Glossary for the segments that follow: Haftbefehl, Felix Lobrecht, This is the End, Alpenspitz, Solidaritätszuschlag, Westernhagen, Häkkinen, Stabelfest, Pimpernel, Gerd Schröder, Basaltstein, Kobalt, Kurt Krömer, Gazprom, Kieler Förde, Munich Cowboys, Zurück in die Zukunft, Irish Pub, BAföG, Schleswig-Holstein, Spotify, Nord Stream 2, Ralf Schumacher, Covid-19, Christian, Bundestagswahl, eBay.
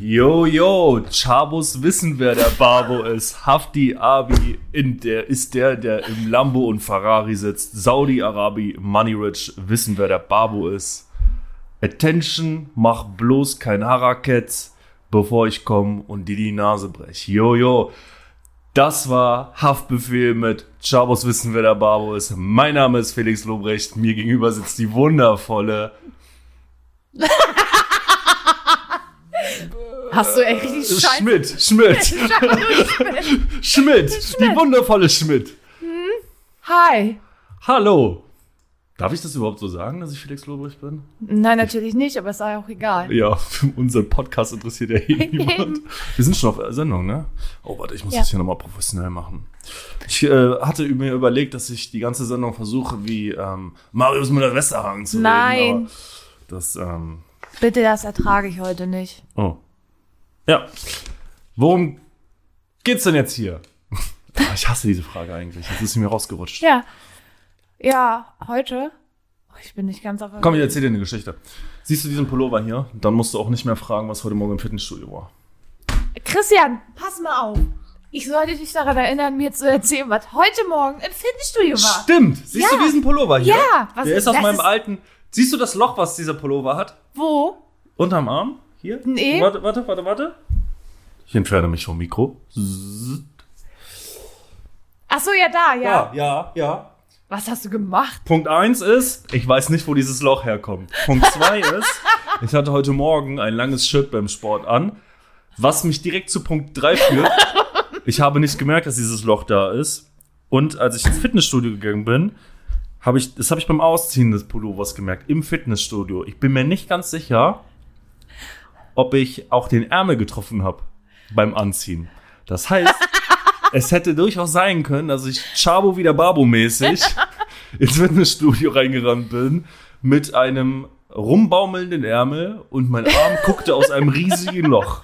Jojo, Chabos wissen, wer der Babo ist. Hafti Abi der im Lambo und Ferrari sitzt. Saudi-Arabi, Money-Rich wissen, wer der Babo ist. Attention, mach bloß kein Haraket, bevor ich komme und dir die Nase breche. Jojo, das war Haftbefehl mit Chabos wissen, wer der Babo ist. Mein Name ist Felix Lobrecht, mir gegenüber sitzt die wundervolle... Hast du echt richtig Scheiße? Schmidt, die wundervolle Schmidt. Hi. Hallo. Darf ich das überhaupt so sagen, dass ich Felix Lobrecht bin? Nein, natürlich nicht, aber es sei auch egal. Ja, unseren Podcast interessiert ja eh niemand. Wir sind schon auf Sendung, ne? Oh, warte, ich muss das hier nochmal professionell machen. Ich hatte mir überlegt, dass ich die ganze Sendung versuche, wie Marius Müller-Westerhagen zu reden. Nein. Das, bitte, das ertrage ich heute nicht. Oh. Ja. Worum geht's denn jetzt hier? Ich hasse diese Frage eigentlich. Jetzt ist sie mir rausgerutscht. Ja. Ja, heute. Oh, ich bin nicht ganz auf. Komm, ich erzähl dir eine Geschichte. Siehst du diesen Pullover hier? Dann musst du auch nicht mehr fragen, was heute Morgen im Fitnessstudio war. Christian, pass mal auf. Ich sollte dich daran erinnern, mir zu erzählen, was heute Morgen im Fitnessstudio war. Stimmt. Siehst du diesen Pullover hier? Ja. Was Der ist aus meinem alten... Siehst du das Loch, was dieser Pullover hat? Wo? Unterm Arm? Hier? Nee. Warte. Ich entferne mich vom Mikro. Ach so, ja, da, ja. Ja. Was hast du gemacht? Punkt 1 ist, ich weiß nicht, wo dieses Loch herkommt. Punkt 2 ist, ich hatte heute Morgen ein langes Shirt beim Sport an, was mich direkt zu Punkt 3 führt. Ich habe nicht gemerkt, dass dieses Loch da ist. Und als ich ins Fitnessstudio gegangen bin, habe ich beim Ausziehen des Pullovers gemerkt, im Fitnessstudio. Ich bin mir nicht ganz sicher, ob ich auch den Ärmel getroffen habe beim Anziehen. Das heißt, es hätte durchaus sein können, dass ich Chabo wieder Babo-mäßig ins Fitnessstudio reingerannt bin mit einem rumbaumelnden Ärmel und mein Arm guckte aus einem riesigen Loch.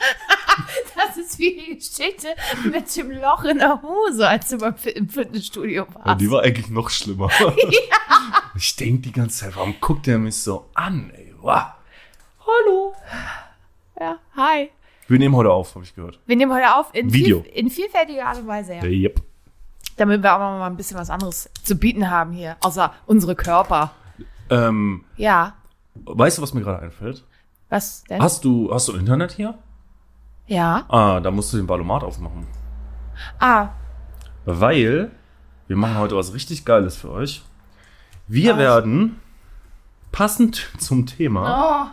Das ist wie die Geschichte mit dem Loch in der Hose, als du im Fitnessstudio warst. Ja, die war eigentlich noch schlimmer. Ja. Ich denke die ganze Zeit, warum guckt der mich so an, ey? Wow. Hallo. Ja, hi. Wir nehmen heute auf, habe ich gehört. Wir nehmen heute auf in vielfältiger Art und Weise, ja. Yep. Damit wir auch mal ein bisschen was anderes zu bieten haben hier, außer unsere Körper. Ja. Weißt du, was mir gerade einfällt? Was denn? Hast du Internet hier? Ja. Ah, da musst du den Wahl-O-Mat aufmachen. Ah. Weil wir machen heute was richtig Geiles für euch. Wir werden passend zum Thema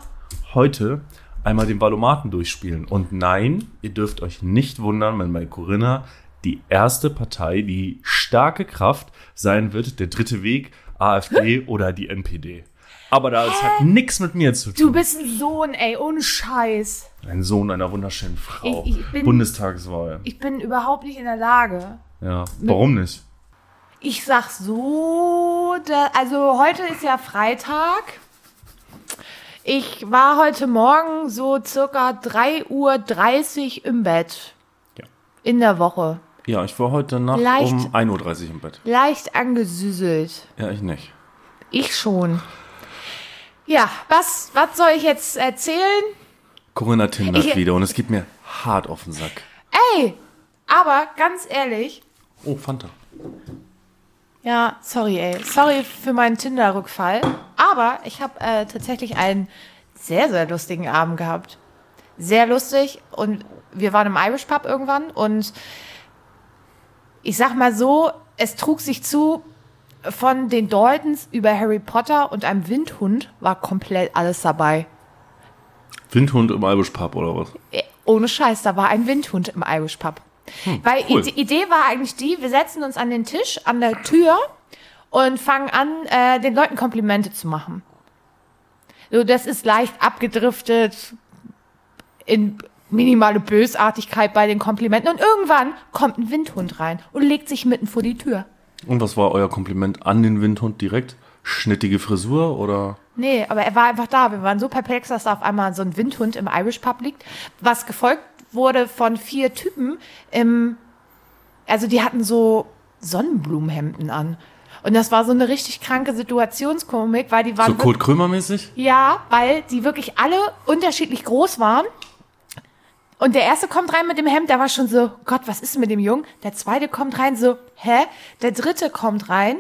heute einmal den Wahl-O-Maten durchspielen. Und nein, ihr dürft euch nicht wundern, wenn bei Corinna die erste Partei, die starke Kraft sein wird, der dritte Weg, AfD oder die NPD. Aber das hat nichts mit mir zu tun. Du bist ein Sohn, ey, ohne Scheiß. Ein Sohn einer wunderschönen Frau. Bundestagswahl. Ich bin überhaupt nicht in der Lage. Ja, warum nicht? Ich sag so, also heute ist ja Freitag. Ich war heute Morgen so circa 3:30 Uhr im Bett. Ja. In der Woche. Ja, ich war heute Nacht um 1:30 Uhr im Bett. Leicht angesüßelt. Ja, ich nicht. Ich schon. Ja, was soll ich jetzt erzählen? Corinna tindert wieder und es geht mir hart auf den Sack. Ey, aber ganz ehrlich. Oh, Fanta. Ja, sorry, ey. Sorry für meinen Tinder-Rückfall. Aber ich habe tatsächlich einen sehr, sehr lustigen Abend gehabt. Sehr lustig. Und wir waren im Irish Pub irgendwann. Und ich sag mal so, es trug sich zu... Von den Daltons über Harry Potter und einem Windhund war komplett alles dabei. Windhund im Irish Pub oder was? Ohne Scheiß, da war ein Windhund im Irish Pub. Weil cool. Die Idee war eigentlich die, wir setzen uns an den Tisch, an der Tür und fangen an, den Leuten Komplimente zu machen. So, das ist leicht abgedriftet in minimale Bösartigkeit bei den Komplimenten. Und irgendwann kommt ein Windhund rein und legt sich mitten vor die Tür. Und was war euer Kompliment an den Windhund direkt? Schnittige Frisur oder? Nee, aber er war einfach da. Wir waren so perplex, dass da auf einmal so ein Windhund im Irish Pub liegt. Was gefolgt wurde von 4 Typen also die hatten so Sonnenblumenhemden an. Und das war so eine richtig kranke Situationskomik, weil die waren... So Kurt Krömer mäßig? Ja, weil die wirklich alle unterschiedlich groß waren. Und der erste kommt rein mit dem Hemd, der war schon so, Gott, was ist mit dem Jungen? Der zweite kommt rein, so, hä? Der dritte kommt rein.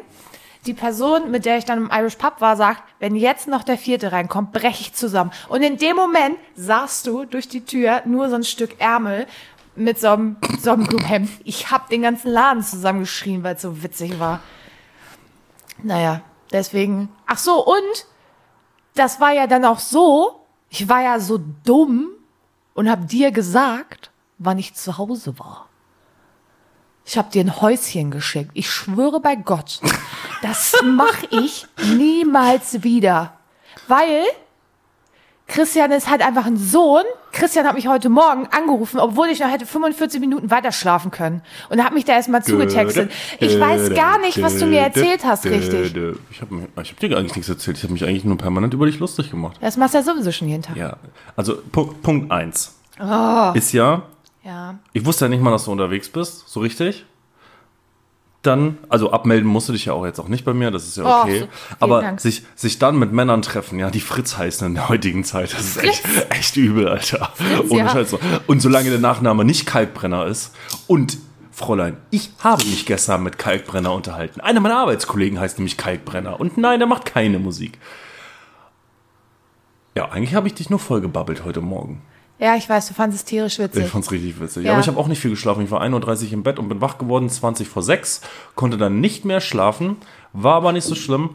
Die Person, mit der ich dann im Irish Pub war, sagt, wenn jetzt noch der vierte reinkommt, breche ich zusammen. Und in dem Moment sahst du durch die Tür nur so ein Stück Ärmel mit so einem Clubhemd. Ich hab den ganzen Laden zusammengeschrien, weil es so witzig war. Naja, deswegen. Ach so, und das war ja dann auch so, ich war ja so dumm und hab dir gesagt, wann ich zu Hause war. Ich hab dir ein Häuschen geschenkt. Ich schwöre bei Gott, das mache ich niemals wieder. Weil Christian ist halt einfach ein Sohn. Christian hat mich heute Morgen angerufen, obwohl ich noch hätte 45 Minuten weiter schlafen können. Und hat mich da erstmal zugetextet. Ich weiß gar nicht, was du mir erzählt hast, richtig. Ich hab dir eigentlich nichts erzählt. Ich habe mich eigentlich nur permanent über dich lustig gemacht. Das machst du ja sowieso schon jeden Tag. Ja, also Punkt 1 ist ja, ich wusste ja nicht mal, dass du unterwegs bist, so richtig. Dann, also abmelden musst du dich ja auch jetzt auch nicht bei mir, das ist ja okay. Oh, aber sich dann mit Männern treffen, ja, die Fritz heißen in der heutigen Zeit, das ist echt übel, Alter. Fritz, ohne Scheiß. Und solange der Nachname nicht Kalkbrenner ist und Fräulein, ich habe mich gestern mit Kalkbrenner unterhalten. Einer meiner Arbeitskollegen heißt nämlich Kalkbrenner und nein, der macht keine Musik. Ja, eigentlich habe ich dich nur vollgebabbelt heute Morgen. Ja, ich weiß, du fandest es tierisch witzig. Ich fand's richtig witzig. Ja. Aber ich habe auch nicht viel geschlafen. Ich war 1.30 Uhr im Bett und bin wach geworden, 20 vor 6, konnte dann nicht mehr schlafen, war aber nicht so schlimm.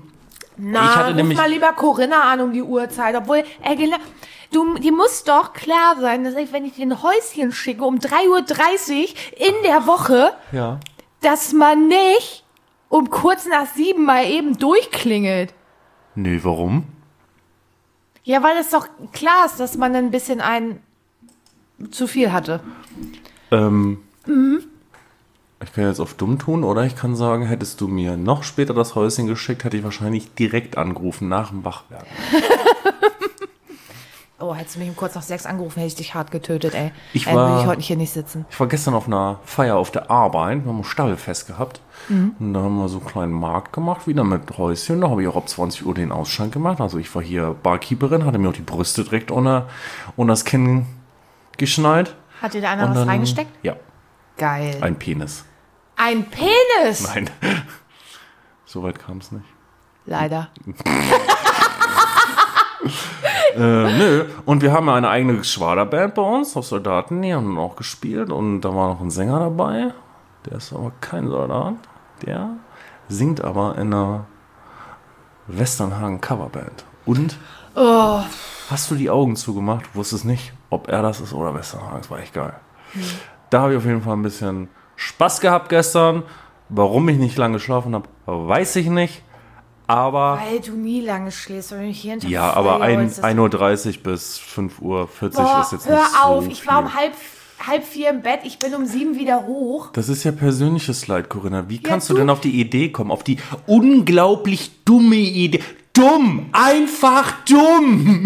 Na, ruf mal lieber Corinna an um die Uhrzeit, obwohl, die muss doch klar sein, dass ich, wenn ich dir ein Häuschen schicke um 3.30 Uhr in der Woche, ja, dass man nicht um kurz nach 7 mal eben durchklingelt. Nee, warum? Ja, weil es doch klar ist, dass man ein bisschen zu viel hatte. Ich kann jetzt auf dumm tun, oder ich kann sagen, hättest du mir noch später das Häuschen geschickt, hätte ich wahrscheinlich direkt angerufen nach dem Wachwerden. Oh, hättest du mich kurz nach 6 angerufen, hätte ich dich hart getötet, ey. Dann würde ich heute hier nicht sitzen. Ich war gestern auf einer Feier auf der Arbeit, wir haben ein Stabelfest gehabt. Mhm. Und da haben wir so einen kleinen Markt gemacht, wieder mit Häuschen. Da habe ich auch ab 20 Uhr den Ausschank gemacht. Also ich war hier Barkeeperin, hatte mir auch die Brüste direkt unter das Kinn geschnallt. Hat dir da einer was reingesteckt? Ja. Geil. Ein Penis. Ein Penis? Nein. So weit kam es nicht. Leider. Nö, und wir haben ja eine eigene Geschwaderband bei uns, auf Soldaten, die haben auch gespielt und da war noch ein Sänger dabei, der ist aber kein Soldat, der singt aber in einer Westernhagen Coverband. Und hast du die Augen zugemacht, wusstest nicht, ob er das ist oder Westernhagen, das war echt geil. Mhm. Da habe ich auf jeden Fall ein bisschen Spaß gehabt gestern, warum ich nicht lange geschlafen habe, weiß ich nicht. Aber weil du nie lange schläfst, weil du mich jeden Tag. Ja, aber 1.30 Uhr bis 5.40 Uhr ist jetzt nicht so. Hör auf, ich war um halb 4 im Bett, ich bin um 7 wieder hoch. Das ist ja persönliches Leid, Corinna. Wie kannst du denn auf die Idee kommen, auf die unglaublich dumme Idee? Dumm, einfach dumm.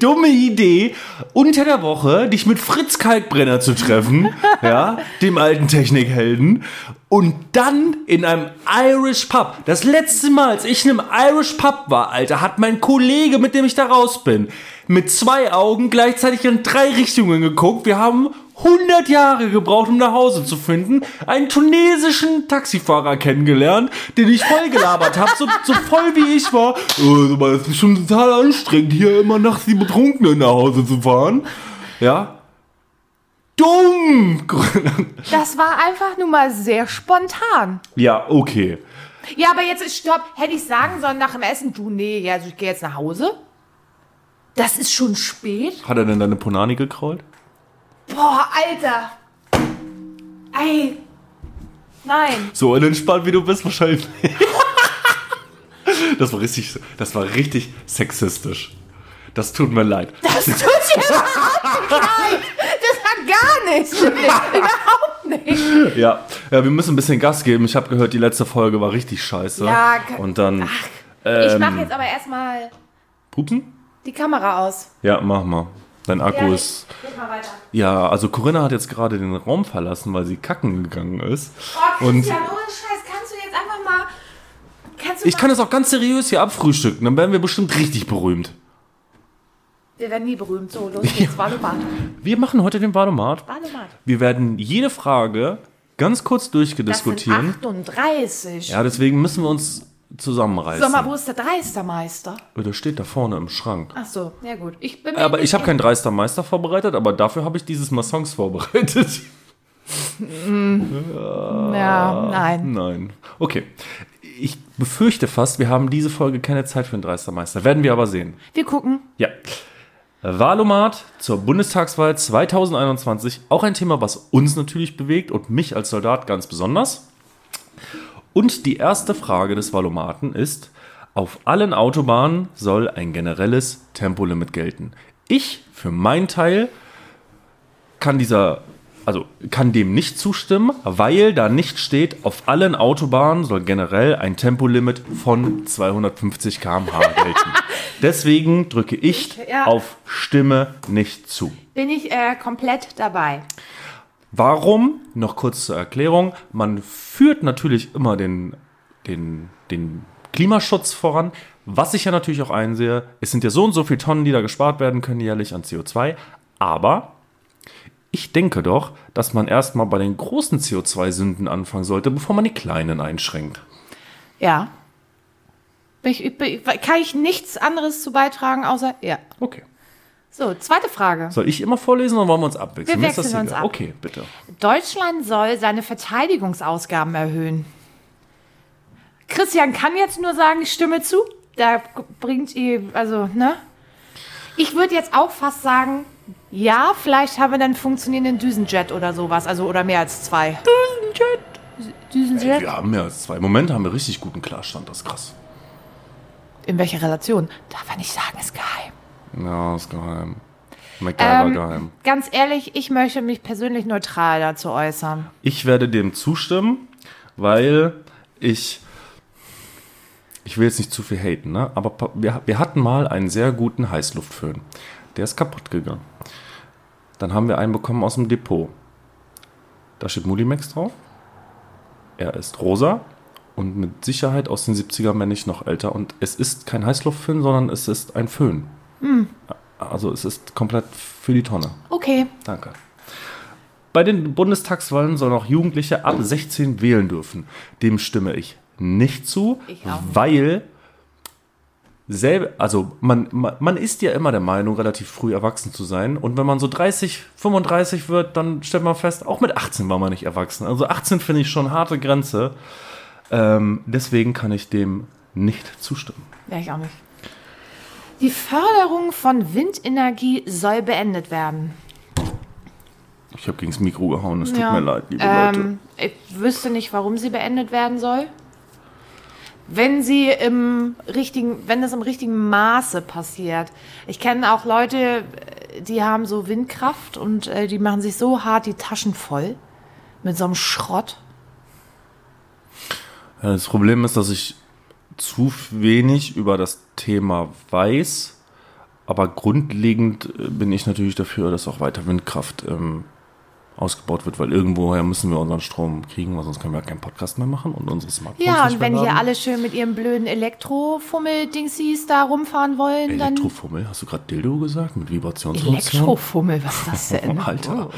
Dumme Idee, unter der Woche dich mit Fritz Kalkbrenner zu treffen, ja, dem alten Technikhelden, und dann in einem Irish Pub. Das letzte Mal, als ich in einem Irish Pub war, Alter, hat mein Kollege, mit dem ich da raus bin, mit 2 Augen gleichzeitig in 3 Richtungen geguckt. Wir haben 100 Jahre gebraucht, um nach Hause zu finden, einen tunesischen Taxifahrer kennengelernt, den ich voll gelabert habe, so voll wie ich war. Aber es ist schon total anstrengend, hier immer nachts die Betrunkenen nach Hause zu fahren. Ja. Dumm! Das war einfach nur mal sehr spontan. Ja, okay. Ja, aber jetzt ist Stopp. Hätte ich sagen sollen nach dem Essen, also ich gehe jetzt nach Hause? Das ist schon spät. Hat er denn deine Ponani gekrault? Boah, Alter. Ey. Nein. So unentspannt wie du bist wahrscheinlich. Das war richtig sexistisch. Das tut mir leid. Das tut dir überhaupt leid. Das war gar nicht. Überhaupt nicht. Ja, wir müssen ein bisschen Gas geben. Ich habe gehört, die letzte Folge war richtig scheiße. Ja, und dann. Ich mache jetzt aber erstmal. Pupsen? Die Kamera aus. Ja, mach mal. Dein Akku ist... Geht mal weiter. Ja, also Corinna hat jetzt gerade den Raum verlassen, weil sie kacken gegangen ist. Oh, Christian, ohne Scheiß, kannst du jetzt einfach mal... Ich kann das auch ganz seriös hier abfrühstücken, dann werden wir bestimmt richtig berühmt. Wir werden nie berühmt. So, los geht's. Wahl-O-Mat. Wir machen heute den Wahl-O-Mat. Wahl-O-Mat. Wir werden jede Frage ganz kurz durchdiskutieren. Das sind 38. Ja, deswegen müssen wir uns zusammenreißen. Sag mal, wo ist der Dreistermeister? Der steht da vorne im Schrank. Ach so, ja gut. Aber ich habe keinen Dreistermeister vorbereitet, aber dafür habe ich dieses Mal Songs vorbereitet. Ja, nein. Nein. Okay. Ich befürchte fast, wir haben diese Folge keine Zeit für einen Dreistermeister. Werden wir aber sehen. Wir gucken. Ja. Wahl-O-Mat zur Bundestagswahl 2021. Auch ein Thema, was uns natürlich bewegt und mich als Soldat ganz besonders. Und die erste Frage des Wahl-O-Maten ist, auf allen Autobahnen soll ein generelles Tempolimit gelten. Ich, für meinen Teil, kann dem nicht zustimmen, weil da nicht steht, auf allen Autobahnen soll generell ein Tempolimit von 250 km/h gelten. Deswegen drücke ich auf Stimme nicht zu. Bin ich komplett dabei. Warum? Noch kurz zur Erklärung. Man führt natürlich immer den Klimaschutz voran. Was ich ja natürlich auch einsehe, es sind ja so und so viele Tonnen, die da gespart werden können jährlich an CO2. Aber ich denke doch, dass man erstmal bei den großen CO2-Sünden anfangen sollte, bevor man die kleinen einschränkt. Ja. Kann ich nichts anderes zu beitragen, außer ja. Okay. So, zweite Frage. Soll ich immer vorlesen oder wollen wir uns abwechseln? Wir wechseln uns ab. Okay, bitte. Deutschland soll seine Verteidigungsausgaben erhöhen. Christian kann jetzt nur sagen, ich stimme zu. Da bringt ihr, Ich würde jetzt auch fast sagen, ja, vielleicht haben wir dann funktionierenden Düsenjet oder sowas, oder mehr als zwei. Düsenjet? Ey, wir haben mehr als zwei. Im Moment haben wir richtig guten Klarstand, das ist krass. In welcher Relation? Darf man nicht sagen, ist geheim. Ja, ist geheim. MacGyver geheim. Ganz ehrlich, ich möchte mich persönlich neutral dazu äußern. Ich werde dem zustimmen, weil ich will jetzt nicht zu viel haten, ne? Aber wir hatten mal einen sehr guten Heißluftföhn. Der ist kaputt gegangen. Dann haben wir einen bekommen aus dem Depot. Da steht Mulimax drauf. Er ist rosa und mit Sicherheit aus den 70ern, wenn nicht noch älter. Und es ist kein Heißluftföhn, sondern es ist ein Föhn. Hm. Also es ist komplett für die Tonne. Okay. Danke. Bei den Bundestagswahlen sollen auch Jugendliche ab 16 wählen dürfen. Dem stimme ich nicht zu, weil... man ist ja immer der Meinung, relativ früh erwachsen zu sein. Und wenn man so 30, 35 wird, dann stellt man fest, auch mit 18 war man nicht erwachsen. Also 18 finde ich schon harte Grenze. Deswegen kann ich dem nicht zustimmen. Ja, ich auch nicht. Die Förderung von Windenergie soll beendet werden. Ich habe gegen das Mikro gehauen, es tut mir leid, liebe Leute. Ich wüsste nicht, warum sie beendet werden soll. Wenn das im richtigen Maße passiert. Ich kenne auch Leute, die haben so Windkraft und die machen sich so hart die Taschen voll mit so einem Schrott. Das Problem ist, dass ich zu wenig über das Thema weiß, aber grundlegend bin ich natürlich dafür, dass auch weiter Windkraft ausgebaut wird, weil irgendwoher müssen wir unseren Strom kriegen, weil sonst können wir ja keinen Podcast mehr machen und unsere Smartphones nicht mehr. Ja, und wenn hier alle schön mit ihrem blöden Elektrofummel-Dingsies da rumfahren wollen, dann... Elektrofummel? Hast du gerade Dildo gesagt? Mit Vibrationsfunktion? Elektrofummel, was ist das denn? Alter,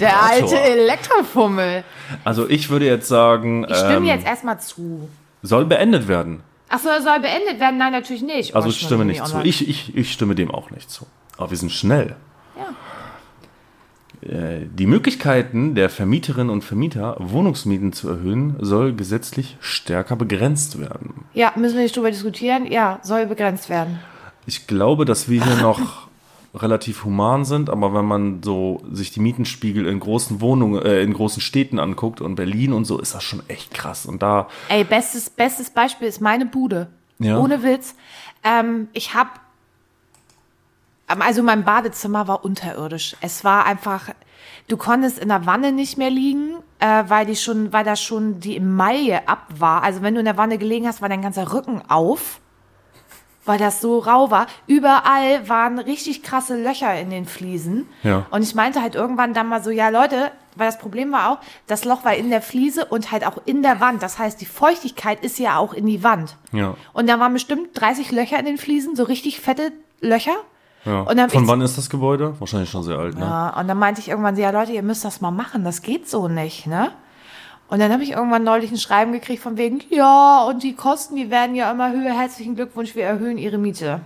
der alte Elektrofummel. Also ich würde jetzt sagen... Ich stimme jetzt erstmal zu. Soll beendet werden. Achso, soll beendet werden? Nein, natürlich nicht. Also ich stimme nicht zu. Ich stimme dem auch nicht zu. Aber wir sind schnell. Ja. Die Möglichkeiten der Vermieterinnen und Vermieter, Wohnungsmieten zu erhöhen, soll gesetzlich stärker begrenzt werden. Ja, müssen wir nicht drüber diskutieren. Ja, soll begrenzt werden. Ich glaube, dass wir hier noch relativ human sind, aber wenn man so sich die Mietenspiegel in großen Wohnungen, in großen Städten anguckt und Berlin und so, ist das schon echt krass. Und da... Ey, bestes Beispiel ist meine Bude. Ja. Ohne Witz. Also mein Badezimmer war unterirdisch. Es war einfach, du konntest in der Wanne nicht mehr liegen, weil da schon die Emaille ab war. Also wenn du in der Wanne gelegen hast, war dein ganzer Rücken auf, weil das so rau war. Überall waren richtig krasse Löcher in den Fliesen. Ja. Und ich meinte halt irgendwann dann mal so, ja Leute, weil das Problem war auch, das Loch war in der Fliese und halt auch in der Wand. Das heißt, die Feuchtigkeit ist ja auch in die Wand. Ja. Und da waren bestimmt 30 Löcher in den Fliesen, so richtig fette Löcher. Ja. Und dann von wann ist das Gebäude? Wahrscheinlich schon sehr alt, ne? Ja, und dann meinte ich irgendwann, ja Leute, ihr müsst das mal machen, das geht so nicht, ne? Und dann habe ich irgendwann neulich ein Schreiben gekriegt von wegen, ja, und die Kosten, die werden ja immer höher, herzlichen Glückwunsch, wir erhöhen ihre Miete.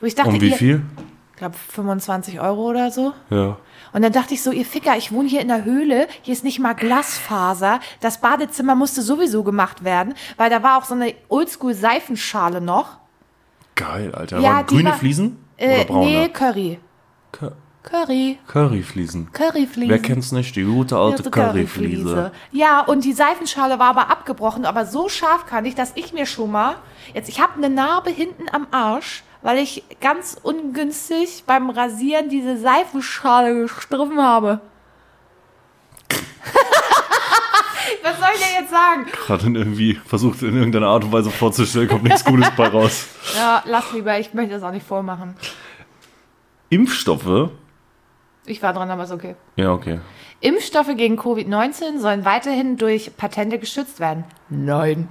Wo ich dachte, um wie viel? Ich glaube 25 € oder so. Ja. Und dann dachte ich so, ihr Ficker, ich wohne hier in der Höhle, hier ist nicht mal Glasfaser, das Badezimmer musste sowieso gemacht werden, weil da war auch so eine Oldschool-Seifenschale noch. Geil, Alter. Ja, waren grüne Fliesen? Oder braune? Nee, Curry. Curry. Curryfliesen. Curryfliesen. Wer kennt's nicht? Die gute alte Curryfliese. Ja, und die Seifenschale war aber abgebrochen, aber so scharfkantig, dass ich mir schon mal, jetzt, ich habe eine Narbe hinten am Arsch, weil ich ganz ungünstig beim Rasieren diese Seifenschale gestriffen habe. Was soll ich denn jetzt sagen? Gerade irgendwie versucht in irgendeiner Art und Weise vorzustellen, kommt nichts Gutes bei raus. Ja, lass lieber, ich möchte das auch nicht vormachen. Impfstoffe. Ich war dran, aber ist okay. Ja, okay. Impfstoffe gegen Covid-19 sollen weiterhin durch Patente geschützt werden. Nein.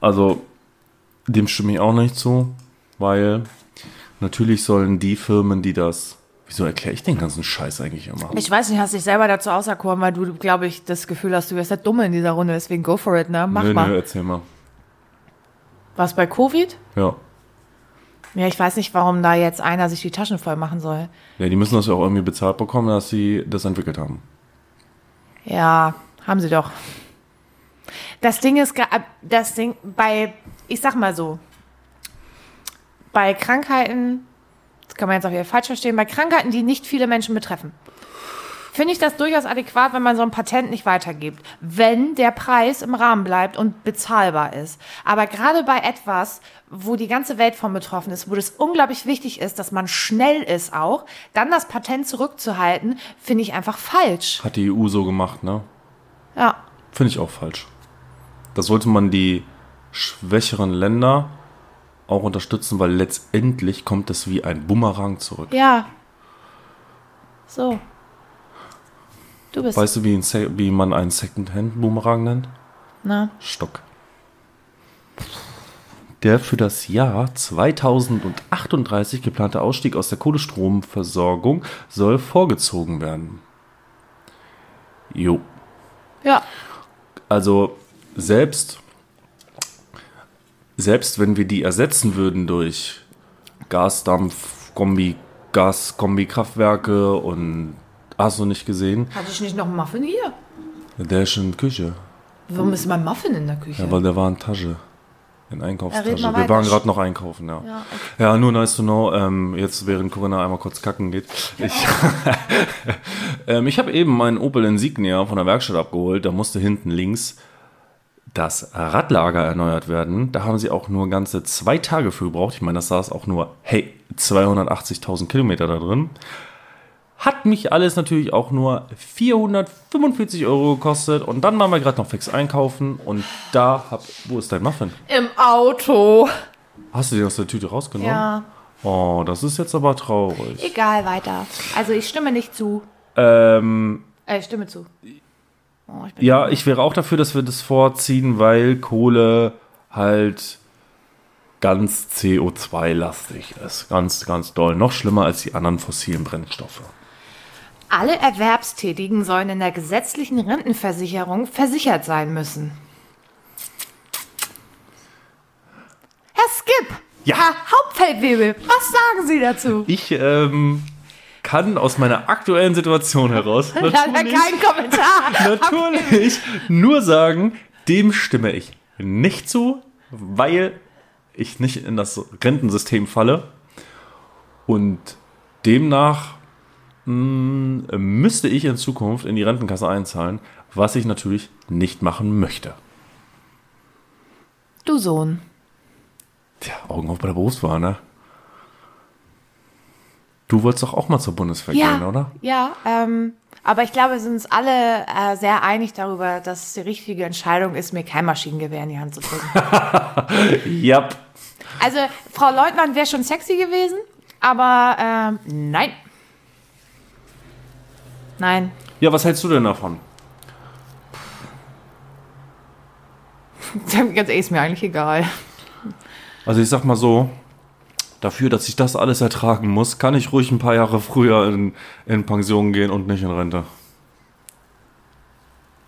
Also, dem stimme ich auch nicht zu, weil natürlich sollen die Firmen, die das... Wieso erkläre ich den ganzen Scheiß eigentlich immer? Ich weiß nicht, hast dich selber dazu auserkoren, weil du, glaube ich, das Gefühl hast, du wärst der Dumme in dieser Runde, deswegen go for it, ne? Mach mal. Nö, erzähl mal. Was bei Covid? Ja. Ja, ich weiß nicht, warum da jetzt einer sich die Taschen voll machen soll. Ja, die müssen das ja auch irgendwie bezahlt bekommen, dass sie das entwickelt haben. Ja, haben sie doch. Das Ding ist, ich sag mal so, bei Krankheiten, das kann man jetzt auch wieder falsch verstehen, bei Krankheiten, die nicht viele Menschen betreffen, finde ich das durchaus adäquat, wenn man so ein Patent nicht weitergibt, wenn der Preis im Rahmen bleibt und bezahlbar ist. Aber gerade bei etwas, wo die ganze Welt von betroffen ist, wo das unglaublich wichtig ist, dass man schnell ist auch, dann das Patent zurückzuhalten, finde ich einfach falsch. Hat die EU so gemacht, ne? Ja. Finde ich auch falsch. Da sollte man die schwächeren Länder auch unterstützen, weil letztendlich kommt das wie ein Bumerang zurück. Ja. So. Weißt du, wie man einen Secondhand-Boomerang nennt? Na? Stock. Der für das Jahr 2038 geplante Ausstieg aus der Kohlestromversorgung soll vorgezogen werden. Jo. Ja. Also selbst wenn wir die ersetzen würden durch Gasdampf, Kombikraftwerke und... Hast du nicht gesehen? Hatte ich nicht noch einen Muffin hier? Der ist in der Küche. Warum ist mein Muffin in der Küche? Ja, weil der war in Tasche. In Einkaufstasche. Wir waren gerade noch einkaufen, ja. Ja, okay. Ja, nur nice to know. Jetzt, während Corinna einmal kurz kacken geht. Ich habe eben meinen Opel Insignia von der Werkstatt abgeholt. Da musste hinten links das Radlager erneuert werden. Da haben sie auch nur ganze 2 Tage für gebraucht. Ich meine, das saß auch nur, 280.000 Kilometer da drin. Hat mich alles natürlich auch nur 445 € gekostet. Und dann waren wir gerade noch fix einkaufen. Und wo ist dein Muffin? Im Auto. Hast du den aus der Tüte rausgenommen? Ja. Oh, das ist jetzt aber traurig. Egal, weiter. Also ich stimme nicht zu. Ich stimme zu. Oh, ich wäre auch dafür, dass wir das vorziehen, weil Kohle halt ganz CO2-lastig ist. Ganz, ganz doll. Noch schlimmer als die anderen fossilen Brennstoffe. Alle Erwerbstätigen sollen in der gesetzlichen Rentenversicherung versichert sein müssen. Herr Skip, ja. Herr Hauptfeldwebel, was sagen Sie dazu? Ich kann aus meiner aktuellen Situation heraus natürlich nur sagen, dem stimme ich nicht zu, weil ich nicht in das Rentensystem falle und demnach müsste ich in Zukunft in die Rentenkasse einzahlen, was ich natürlich nicht machen möchte. Du Sohn. Tja, Augen auf bei der Berufswahl, ne? Du wolltest doch auch mal zur Bundeswehr gehen, oder? Ja, aber ich glaube, wir sind uns alle sehr einig darüber, dass es die richtige Entscheidung ist, mir kein Maschinengewehr in die Hand zu drücken. Ja. Also, Frau Leutnant wäre schon sexy gewesen, aber nein. Nein. Ja, was hältst du denn davon? Ganz ehrlich, ist mir eigentlich egal. Also, ich sag mal so, dafür, dass ich das alles ertragen muss, kann ich ruhig ein paar Jahre früher in Pension gehen und nicht in Rente.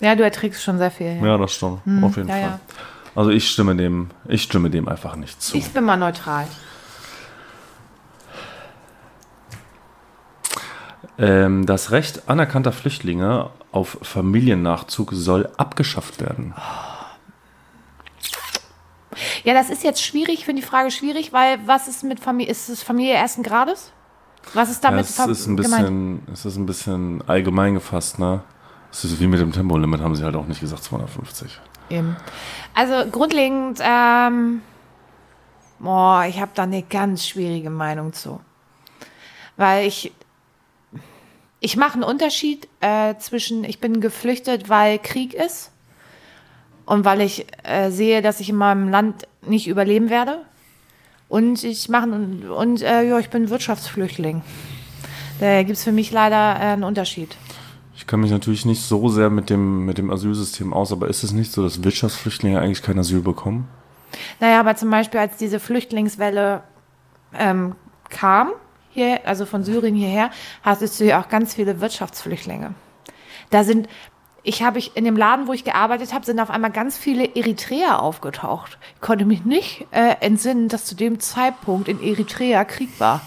Ja, du erträgst schon sehr viel. Ja, ja, das stimmt, auf jeden Fall. Ja. Also ich stimme dem einfach nicht zu. Ich bin mal neutral. Das Recht anerkannter Flüchtlinge auf Familiennachzug soll abgeschafft werden. Ja, das ist jetzt schwierig, ich finde die Frage schwierig, weil was ist mit Familie, ist es Familie ersten Grades? Was ist damit gemeint? Ja, es ist ein bisschen allgemein gefasst, ne? Es ist wie mit dem Tempolimit, haben sie halt auch nicht gesagt, 250. Eben. Also grundlegend, ich habe da eine ganz schwierige Meinung zu. Weil ich mache einen Unterschied zwischen, ich bin geflüchtet, weil Krieg ist und weil ich sehe, dass ich in meinem Land nicht überleben werde. Und ich bin Wirtschaftsflüchtling. Da gibt es für mich leider einen Unterschied. Ich kann mich natürlich nicht so sehr mit dem Asylsystem aus, aber ist es nicht so, dass Wirtschaftsflüchtlinge eigentlich kein Asyl bekommen? Naja, aber zum Beispiel, als diese Flüchtlingswelle kam, hier, also von Syrien hierher, hattest du ja auch ganz viele Wirtschaftsflüchtlinge. In dem Laden, wo ich gearbeitet habe, sind auf einmal ganz viele Eritreer aufgetaucht. Ich konnte mich nicht entsinnen, dass zu dem Zeitpunkt in Eritrea Krieg war.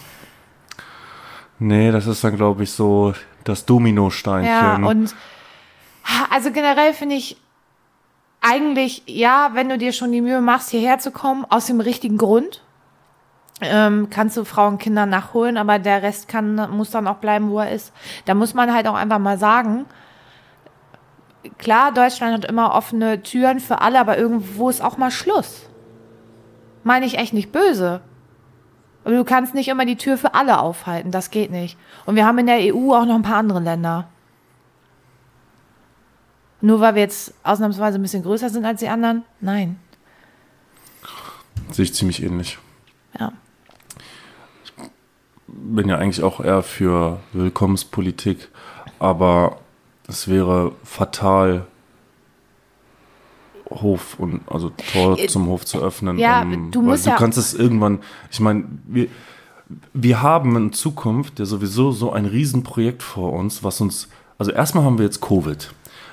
Nee, das ist dann, glaube ich, so das Dominosteinchen. Ja, und also generell finde ich eigentlich, ja, wenn du dir schon die Mühe machst, hierher zu kommen, aus dem richtigen Grund, kannst du Frauen und Kinder nachholen, aber der Rest muss dann auch bleiben, wo er ist. Da muss man halt auch einfach mal sagen, klar, Deutschland hat immer offene Türen für alle, aber irgendwo ist auch mal Schluss. Meine ich echt nicht böse. Aber du kannst nicht immer die Tür für alle aufhalten, das geht nicht. Und wir haben in der EU auch noch ein paar andere Länder. Nur weil wir jetzt ausnahmsweise ein bisschen größer sind als die anderen? Nein. Sehe ich ziemlich ähnlich. Ja. Ich bin ja eigentlich auch eher für Willkommenspolitik, aber es wäre fatal, Tor zum Hof zu öffnen. Ja, du kannst es irgendwann, ich meine, wir haben in Zukunft ja sowieso so ein Riesenprojekt vor uns, was uns, also erstmal haben wir jetzt Covid,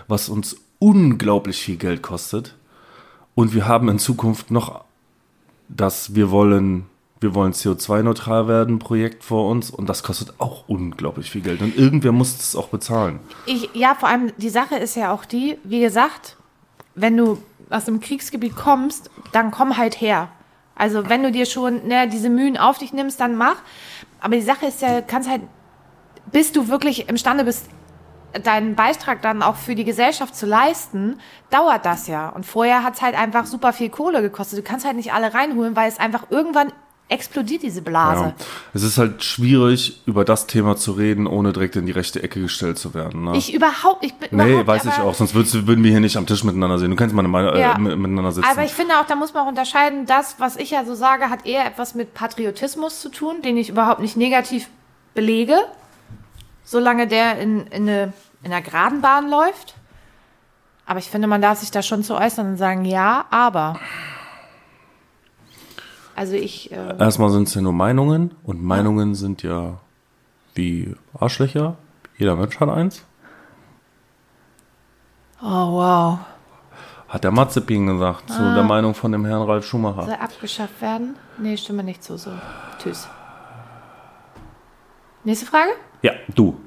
was uns unglaublich viel Geld kostet, und wir haben in Zukunft noch das Wir wollen CO2-neutral werden, Projekt vor uns, und das kostet auch unglaublich viel Geld und irgendwer muss das auch bezahlen. Vor allem die Sache ist ja auch die, wie gesagt, wenn du aus dem Kriegsgebiet kommst, dann komm halt her. Also wenn du dir schon diese Mühen auf dich nimmst, dann mach. Aber die Sache ist ja, kannst halt, bis du wirklich imstande bist, deinen Beitrag dann auch für die Gesellschaft zu leisten, dauert das ja. Und vorher hat es halt einfach super viel Kohle gekostet. Du kannst halt nicht alle reinholen, weil es einfach irgendwann explodiert, diese Blase. Ja. Es ist halt schwierig, über das Thema zu reden, ohne direkt in die rechte Ecke gestellt zu werden. Ne? Ich weiß ich auch, sonst würden wir hier nicht am Tisch miteinander sehen. Du kannst mal miteinander sitzen. Aber ich finde auch, da muss man auch unterscheiden, das, was ich ja so sage, hat eher etwas mit Patriotismus zu tun, den ich überhaupt nicht negativ belege, solange der in einer geraden Bahn läuft. Aber ich finde, man darf sich da schon zu äußern und sagen, ja, aber... Also erstmal sind es ja nur Meinungen, und Meinungen sind ja wie Arschlöcher. Jeder Mensch hat eins. Oh, wow. Hat der Matzepin gesagt, zu der Meinung von dem Herrn Ralf Schumacher. Soll abgeschafft werden? Nee, stimme nicht zu. So. Tschüss. Nächste Frage? Ja, du.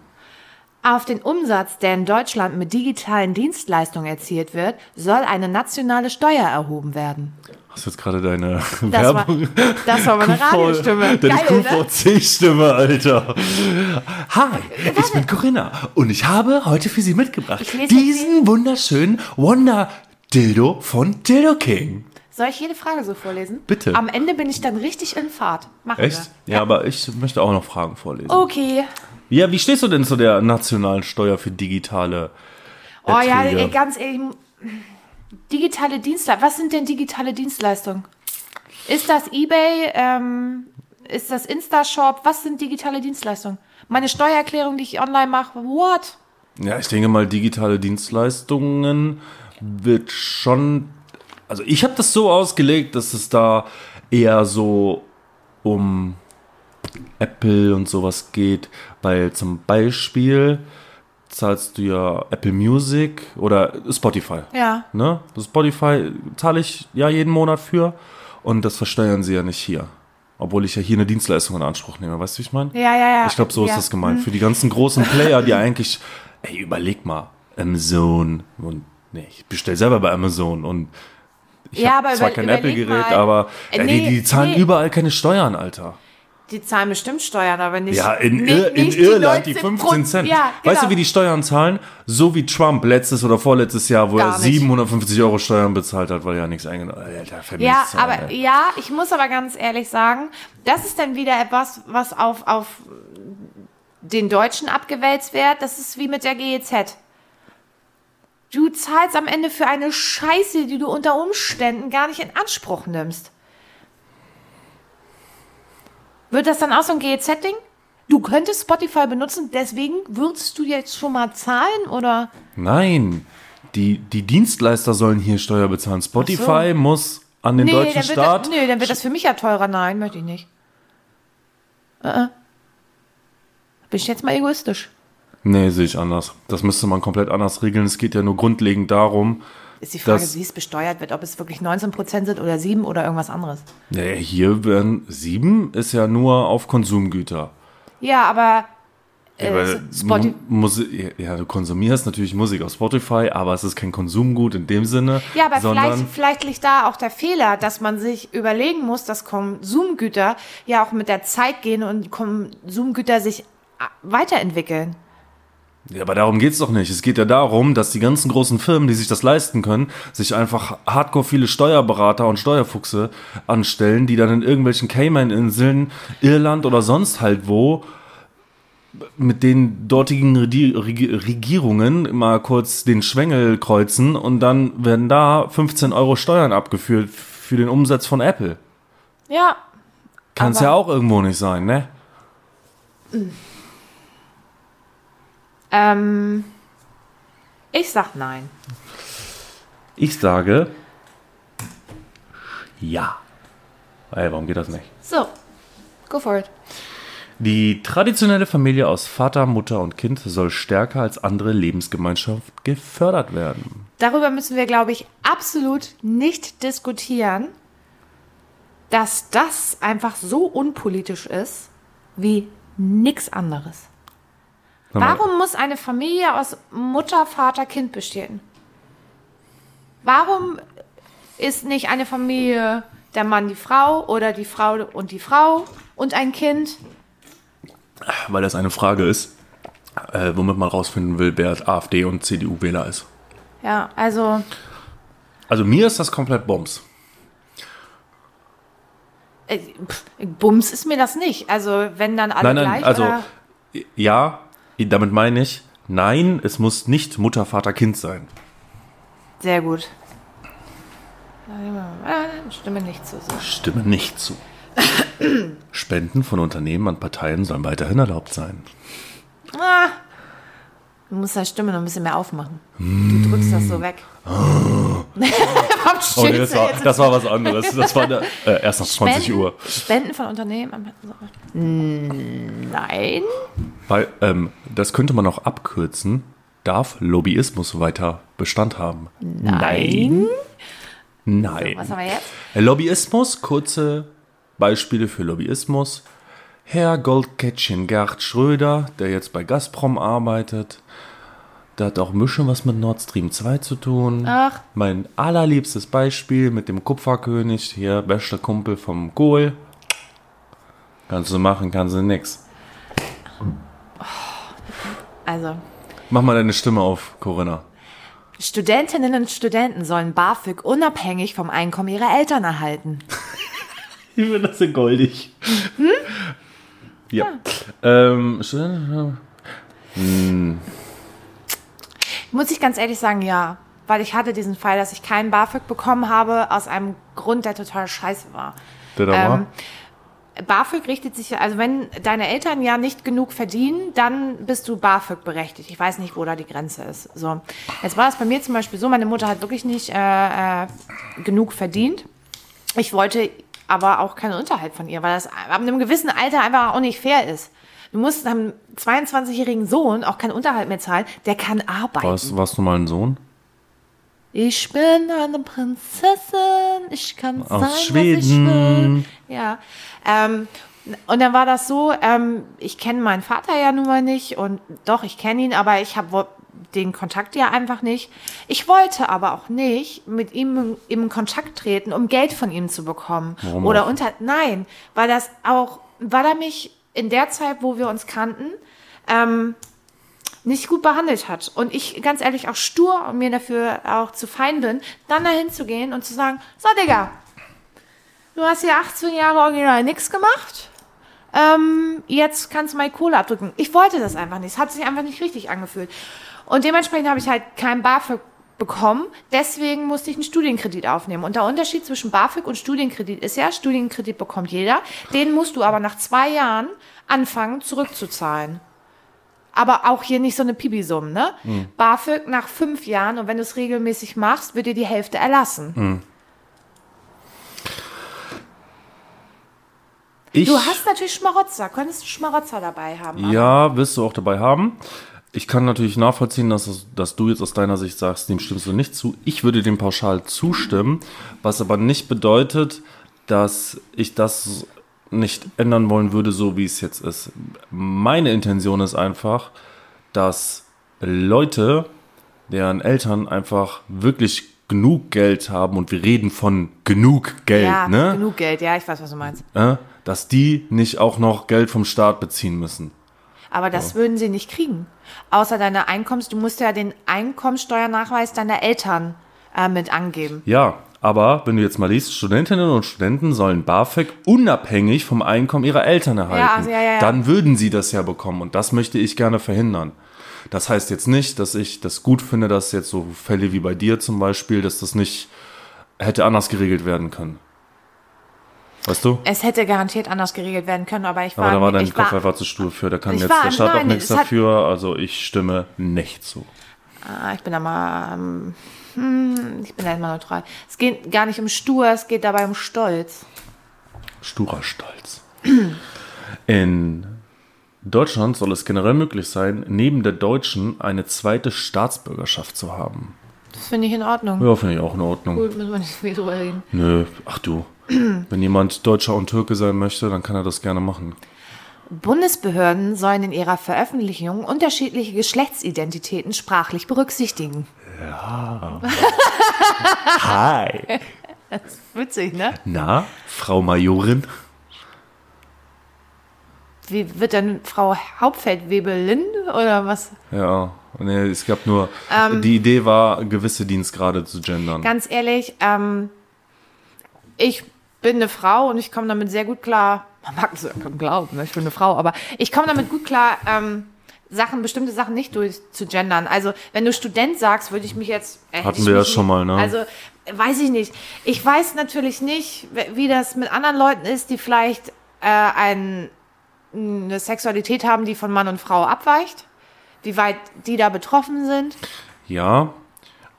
Auf den Umsatz, der in Deutschland mit digitalen Dienstleistungen erzielt wird, soll eine nationale Steuer erhoben werden. Hast du jetzt gerade deine Werbung? Das war meine Radiostimme. Deine QVC-Stimme, Alter. Hi, ich bin Corinna und ich habe heute für Sie mitgebracht diesen wunderschönen Wonder-Dildo von Dildo King. Soll ich jede Frage so vorlesen? Bitte. Am Ende bin ich dann richtig in Fahrt. Machen Echt? Wir. Ja, aber ich möchte auch noch Fragen vorlesen. Okay. Ja, wie stehst du denn zu der nationalen Steuer für digitale Erträge? Oh ja, ganz ehrlich, digitale Dienstleistungen. Was sind denn digitale Dienstleistungen? Ist das eBay? Ist das Insta-Shop? Was sind digitale Dienstleistungen? Meine Steuererklärung, die ich online mache, what? Ja, ich denke mal, digitale Dienstleistungen wird schon... Also ich habe das so ausgelegt, dass es da eher so um Apple und sowas geht, weil zum Beispiel zahlst du ja Apple Music oder Spotify. Ja. Ne? Spotify zahle ich ja jeden Monat für und das versteuern sie ja nicht hier. Obwohl ich ja hier eine Dienstleistung in Anspruch nehme. Weißt du, wie ich meine? Ja, ja, ja. Ich glaube, so ist das gemeint. Für die ganzen großen Player, die eigentlich, ey, überleg mal, Amazon und nee, ich bestelle selber bei Amazon und ich habe zwar kein Apple-Gerät, aber die zahlen überall keine Steuern, Alter. Die zahlen bestimmt Steuern, aber nicht. Ja, in Irland die 15 Cent. Ja, genau. Weißt du, wie die Steuern zahlen? So wie Trump letztes oder vorletztes Jahr, wo er 750 € Steuern bezahlt hat, weil er ja nichts eingenommen hat. Ja, aber ja, ich muss aber ganz ehrlich sagen, das ist dann wieder etwas, was auf den Deutschen abgewälzt wird. Das ist wie mit der GEZ. Du zahlst am Ende für eine Scheiße, die du unter Umständen gar nicht in Anspruch nimmst. Wird das dann auch so ein GEZ-Ding? Du könntest Spotify benutzen, deswegen würdest du jetzt schon mal zahlen, oder? Nein, die Dienstleister sollen hier Steuer bezahlen. Spotify muss an den deutschen Staat... Nee, dann wird das für mich ja teurer. Nein, möchte ich nicht. Bin ich jetzt mal egoistisch? Nee, sehe ich anders. Das müsste man komplett anders regeln. Es geht ja nur grundlegend darum... Ist die Frage, wie es besteuert wird, ob es wirklich 19% sind oder 7 oder irgendwas anderes. Naja, hier werden 7 ist ja nur auf Konsumgüter. Ja, aber Spotify... du konsumierst natürlich Musik auf Spotify, aber es ist kein Konsumgut in dem Sinne. Ja, aber vielleicht liegt da auch der Fehler, dass man sich überlegen muss, dass Konsumgüter ja auch mit der Zeit gehen und Konsumgüter sich weiterentwickeln. Ja, aber darum geht's doch nicht. Es geht ja darum, dass die ganzen großen Firmen, die sich das leisten können, sich einfach hardcore viele Steuerberater und Steuerfuchse anstellen, die dann in irgendwelchen Cayman-Inseln, Irland oder sonst halt wo mit den dortigen Regierungen mal kurz den Schwengel kreuzen und dann werden da 15 € Steuern abgeführt für den Umsatz von Apple. Ja. Kann's ja auch irgendwo nicht sein, ne? Ich sag nein. Ich sage ja. Ey, warum geht das nicht? So, go for it. Die traditionelle Familie aus Vater, Mutter und Kind soll stärker als andere Lebensgemeinschaft gefördert werden. Darüber müssen wir, glaube ich, absolut nicht diskutieren, dass das einfach so unpolitisch ist wie nichts anderes. Warum muss eine Familie aus Mutter, Vater, Kind bestehen? Warum ist nicht eine Familie der Mann, die Frau oder die Frau und ein Kind? Weil das eine Frage ist, womit man rausfinden will, wer AfD- und CDU-Wähler ist. Ja, also... Also mir ist das komplett Bums. Bums ist mir das nicht. Also wenn dann alle gleich... Also, oder? Ja... Damit meine ich, nein, es muss nicht Mutter, Vater, Kind sein. Sehr gut. Stimme nicht zu. So. Stimme nicht zu. Spenden von Unternehmen an Parteien sollen weiterhin erlaubt sein. Ah, du musst deine Stimme noch ein bisschen mehr aufmachen. Du drückst das so weg. Oh. Okay, das war was anderes. Das war erst nach 20 Uhr. Spenden von Unternehmen? Nein. Weil, das könnte man auch abkürzen. Darf Lobbyismus weiter Bestand haben? Nein. Nein. So, was haben wir jetzt? Lobbyismus, kurze Beispiele für Lobbyismus. Herr Goldkettchen Gerd Schröder, der jetzt bei Gazprom arbeitet. Da hat auch ein bisschen was mit Nord Stream 2 zu tun. Ach. Mein allerliebstes Beispiel mit dem Kupferkönig hier, bester Kumpel vom Kohl. Kannst du machen, kannst du nix. Also. Mach mal deine Stimme auf, Corinna. Studentinnen und Studenten sollen BAföG unabhängig vom Einkommen ihrer Eltern erhalten. Ich finde das so goldig. Hm? Ja. Muss ich ganz ehrlich sagen, ja. Weil ich hatte diesen Fall, dass ich keinen BAföG bekommen habe, aus einem Grund, der total scheiße war. Der da war? BAföG richtet sich, also wenn deine Eltern ja nicht genug verdienen, dann bist du BAföG berechtigt. Ich weiß nicht, wo da die Grenze ist. So. Jetzt war es bei mir zum Beispiel so, meine Mutter hat wirklich nicht genug verdient. Ich wollte aber auch keinen Unterhalt von ihr, weil das ab einem gewissen Alter einfach auch nicht fair ist. Du musst einem 22-jährigen Sohn auch keinen Unterhalt mehr zahlen, der kann arbeiten. Warst du mal ein Sohn? Ich bin eine Prinzessin, ich kann sein, was ich will. Ja. Und dann war das so, ich kenne meinen Vater ja nun mal nicht und doch, ich kenne ihn, aber ich habe den Kontakt ja einfach nicht. Ich wollte aber auch nicht mit ihm in Kontakt treten, um Geld von ihm zu bekommen. Warum oder auch? Nein, weil er mich in der Zeit, wo wir uns kannten, nicht gut behandelt hat. Und ich ganz ehrlich auch stur und mir dafür auch zu fein bin, dann dahin zu gehen und zu sagen, so Digga, du hast hier 18 Jahre original nichts gemacht, jetzt kannst du mal die Kohle abdrücken. Ich wollte das einfach nicht, es hat sich einfach nicht richtig angefühlt. Und dementsprechend habe ich halt kein BAföG bekommen, deswegen musste ich einen Studienkredit aufnehmen. Und der Unterschied zwischen BAföG und Studienkredit ist ja, Studienkredit bekommt jeder, den musst du aber nach 2 Jahren anfangen zurückzuzahlen. Aber auch hier nicht so eine Pipi-Summe, ne? Mhm. BAföG nach 5 Jahren, und wenn du es regelmäßig machst, wird dir die Hälfte erlassen. Mhm. Du hast natürlich Schmarotzer. Könntest du Schmarotzer dabei haben? Ja, wirst du auch dabei haben. Ich kann natürlich nachvollziehen, dass du jetzt aus deiner Sicht sagst, dem stimmst du nicht zu. Ich würde dem pauschal zustimmen, was aber nicht bedeutet, dass ich das nicht ändern wollen würde, so wie es jetzt ist. Meine Intention ist einfach, dass Leute, deren Eltern einfach wirklich genug Geld haben, und wir reden von genug Geld, ja, ne? Genug Geld, ja, ich weiß, was du meinst. Dass die nicht auch noch Geld vom Staat beziehen müssen. Aber das würden sie nicht kriegen. Außer deine du musst ja den Einkommensteuernachweis deiner Eltern mit angeben. Ja, aber wenn du jetzt mal liest, Studentinnen und Studenten sollen BAföG unabhängig vom Einkommen ihrer Eltern erhalten. Ja, also, ja. Dann würden sie das ja bekommen, und das möchte ich gerne verhindern. Das heißt jetzt nicht, dass ich das gut finde, dass jetzt so Fälle wie bei dir zum Beispiel, dass das nicht hätte anders geregelt werden können. Weißt du? Es hätte garantiert anders geregelt werden können, aber ich war... Aber da war dein Kopf einfach zu stur für, da kann jetzt der Staat auch nichts dafür, also ich stimme nicht zu. Ich bin da immer neutral. Es geht gar nicht um stur, es geht dabei um Stolz. Sturer Stolz. In Deutschland soll es generell möglich sein, neben der deutschen eine zweite Staatsbürgerschaft zu haben. Das finde ich in Ordnung. Ja, finde ich auch in Ordnung. Gut, müssen wir nicht viel drüber reden. Nö, ach du. Wenn jemand Deutscher und Türke sein möchte, dann kann er das gerne machen. Bundesbehörden sollen in ihrer Veröffentlichung unterschiedliche Geschlechtsidentitäten sprachlich berücksichtigen. Ja. Hi. Das ist witzig, ne? Na, Frau Majorin? Wie wird denn Frau Hauptfeldwebelin oder was? Ja, nee, es gab nur, die Idee war, gewisse Dienstgrade zu gendern. Ganz ehrlich, ich bin eine Frau und ich komme damit sehr gut klar. Man mag es ja kaum glauben, ich bin eine Frau, aber ich komme damit gut klar, bestimmte Sachen nicht durch zu gendern. Also, wenn du Student sagst, würde ich mich jetzt... Hatten wir ja schon mal, ne? Also, weiß ich nicht. Ich weiß natürlich nicht, wie das mit anderen Leuten ist, die vielleicht eine Sexualität haben, die von Mann und Frau abweicht. Wie weit die da betroffen sind. Ja,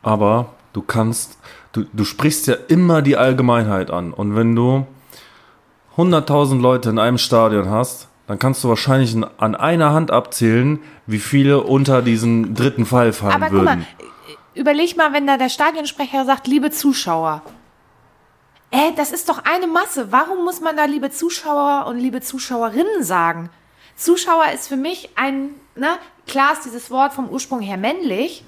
aber du kannst... Du sprichst ja immer die Allgemeinheit an. Und wenn du 100.000 Leute in einem Stadion hast, dann kannst du wahrscheinlich an einer Hand abzählen, wie viele unter diesen dritten Fall fallen würden. Aber guck mal, überleg mal, wenn da der Stadionsprecher sagt, liebe Zuschauer. Das ist doch eine Masse. Warum muss man da liebe Zuschauer und liebe Zuschauerinnen sagen? Zuschauer ist für mich klar ist dieses Wort vom Ursprung her männlich.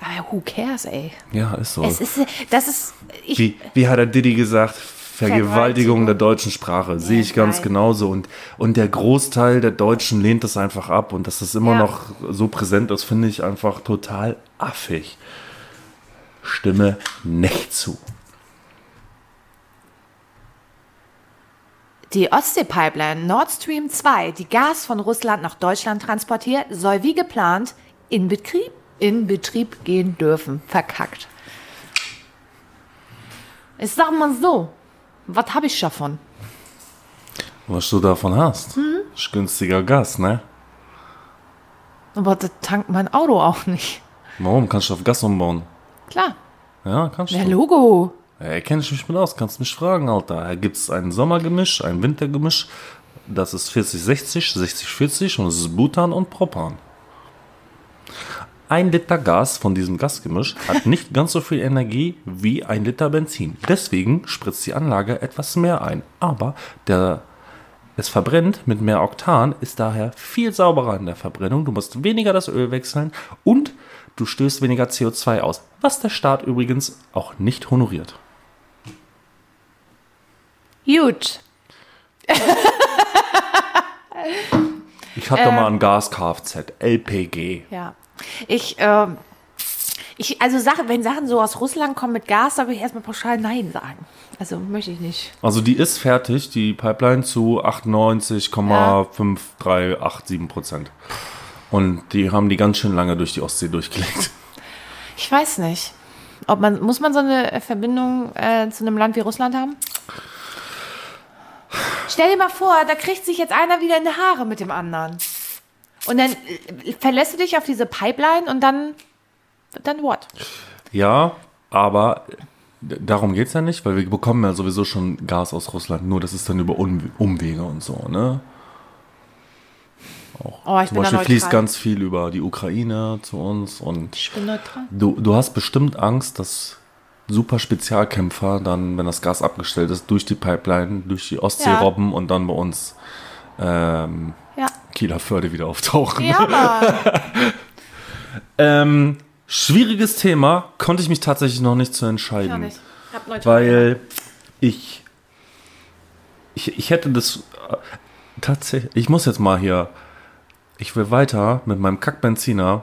Aber who cares, ey? Ja, ist so. Wie hat der Diddy gesagt, Vergewaltigung der deutschen Sprache. Ja, sehe ich ganz genauso. Und der Großteil der Deutschen lehnt das einfach ab. Und dass das immer noch so präsent ist, finde ich einfach total affig. Stimme nicht zu. Die Ostsee-Pipeline Nord Stream 2, die Gas von Russland nach Deutschland transportiert, soll wie geplant in Betrieb gehen dürfen. Verkackt. Ich sag mal so, was habe ich davon? Was du davon hast? Ist günstiger Gas, ne? Aber das tankt mein Auto auch nicht. Warum? Kannst du auf Gas umbauen? Klar. Ja, kannst du. Ja, Logo. Ey, kenn ich mich mit aus, kannst mich fragen, Alter. Da gibt's ein Sommergemisch, ein Wintergemisch. Das ist 40-60, 60-40 und es ist Butan und Propan. 1 Liter Gas von diesem Gasgemisch hat nicht ganz so viel Energie wie 1 Liter Benzin. Deswegen spritzt die Anlage etwas mehr ein. Aber es verbrennt mit mehr Oktan, ist daher viel sauberer in der Verbrennung. Du musst weniger das Öl wechseln und du stößt weniger CO2 aus. Was der Staat übrigens auch nicht honoriert. Gut. Ich hatte mal ein Gas-Kfz, LPG. Ja. Wenn Sachen so aus Russland kommen mit Gas, dann würde ich erstmal pauschal Nein sagen. Also möchte ich nicht. Also die ist fertig, die Pipeline zu 98,5387%. Und die haben die ganz schön lange durch die Ostsee durchgelegt. Ich weiß nicht. Muss man so eine Verbindung zu einem Land wie Russland haben? Stell dir mal vor, da kriegt sich jetzt einer wieder in die Haare mit dem anderen. Und dann verlässt du dich auf diese Pipeline und dann what? Ja, aber darum geht's ja nicht, weil wir bekommen ja sowieso schon Gas aus Russland, nur das ist dann über Umwege und so, ne? Zum Beispiel fließt ganz viel über die Ukraine zu uns und ich bin neutral. Du hast bestimmt Angst, dass super Spezialkämpfer dann, wenn das Gas abgestellt ist, durch die Pipeline, durch die Ostsee robben und dann bei uns Kieler Förde wieder auftauchen. Ja, Mann. Schwieriges Thema, konnte ich mich tatsächlich noch nicht zu entscheiden. Ich auch nicht. Ich hab neutral weil ich hätte das tatsächlich, ich muss jetzt mal hier, ich will weiter mit meinem Kackbenziner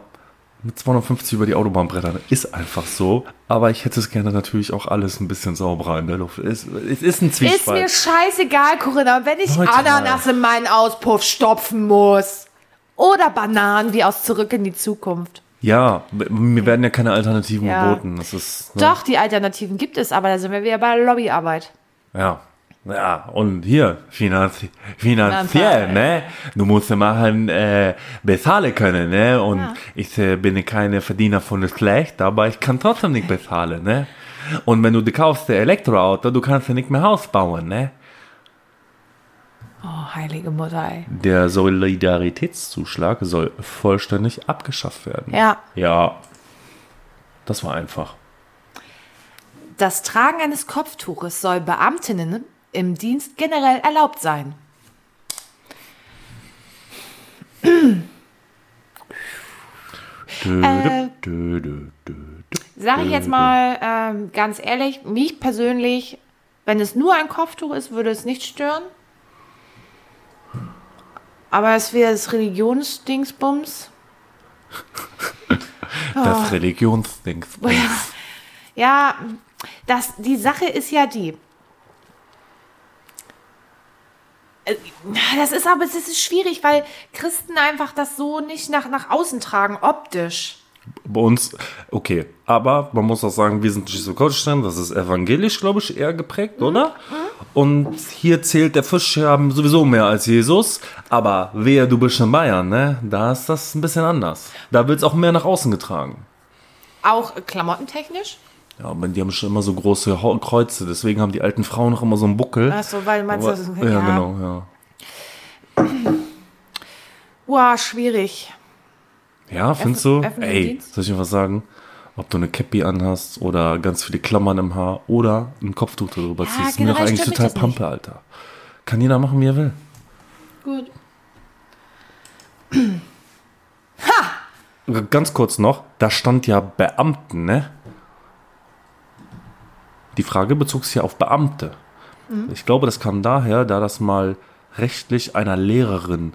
mit 250 über die Autobahn brettern. Ist einfach so. Aber ich hätte es gerne natürlich auch alles ein bisschen sauberer in der Luft. Es ist ein Zwiespalt. Ist mir scheißegal, Corinna, wenn ich Ananas in meinen Auspuff stopfen muss. Oder Bananen, wie aus Zurück in die Zukunft. Ja, mir werden ja keine Alternativen geboten. Das ist, ne? Doch, die Alternativen gibt es, aber da sind wir wieder bei der Lobbyarbeit. Ja. Ja, und hier, finanziell, ne? Du musst machen, bezahlen können, ne? Und ich bin keine Verdiener von schlecht, aber ich kann trotzdem nicht bezahlen, ne? Und wenn du kaufst ein Elektroauto, du kannst ja nicht mehr Haus bauen, ne? Oh, heilige Mutter, ey. Der Solidaritätszuschlag soll vollständig abgeschafft werden. Ja. Ja, das war einfach. Das Tragen eines Kopftuches soll Beamtinnen im Dienst generell erlaubt sein. Sag ich jetzt mal ganz ehrlich, mich persönlich, wenn es nur ein Kopftuch ist, würde es nicht stören. Aber es wäre das Religionsdingsbums. Das Religionsdingsbums. Ja, die Sache ist ja die. Das ist schwierig, weil Christen einfach das so nicht nach außen tragen, optisch. Bei uns, okay. Aber man muss auch sagen, wir sind Schleswig-Holstein, das ist evangelisch, glaube ich, eher geprägt, oder? Und hier zählt der Fisch, wir haben sowieso mehr als Jesus. Aber wehe, du bist in Bayern, ne? Da ist das ein bisschen anders. Da wird es auch mehr nach außen getragen. Auch klamottentechnisch? Ja, aber die haben schon immer so große Kreuze, deswegen haben die alten Frauen noch immer so einen Buckel. Ach so, weil meinst du, das ist ein Kind? Ja, genau, ja. Wow, schwierig. Ja, findest du? Ey, soll ich dir was sagen? Ob du eine Käppi anhast oder ganz viele Klammern im Haar oder ein Kopftuch darüber ziehst. Ist mir doch eigentlich total Pampe, Alter. Kann jeder machen, wie er will. Gut. Ha! Ganz kurz noch, da stand ja Beamten, ne? Die Frage bezog sich ja auf Beamte. Ich glaube, das kam daher, da das mal rechtlich einer Lehrerin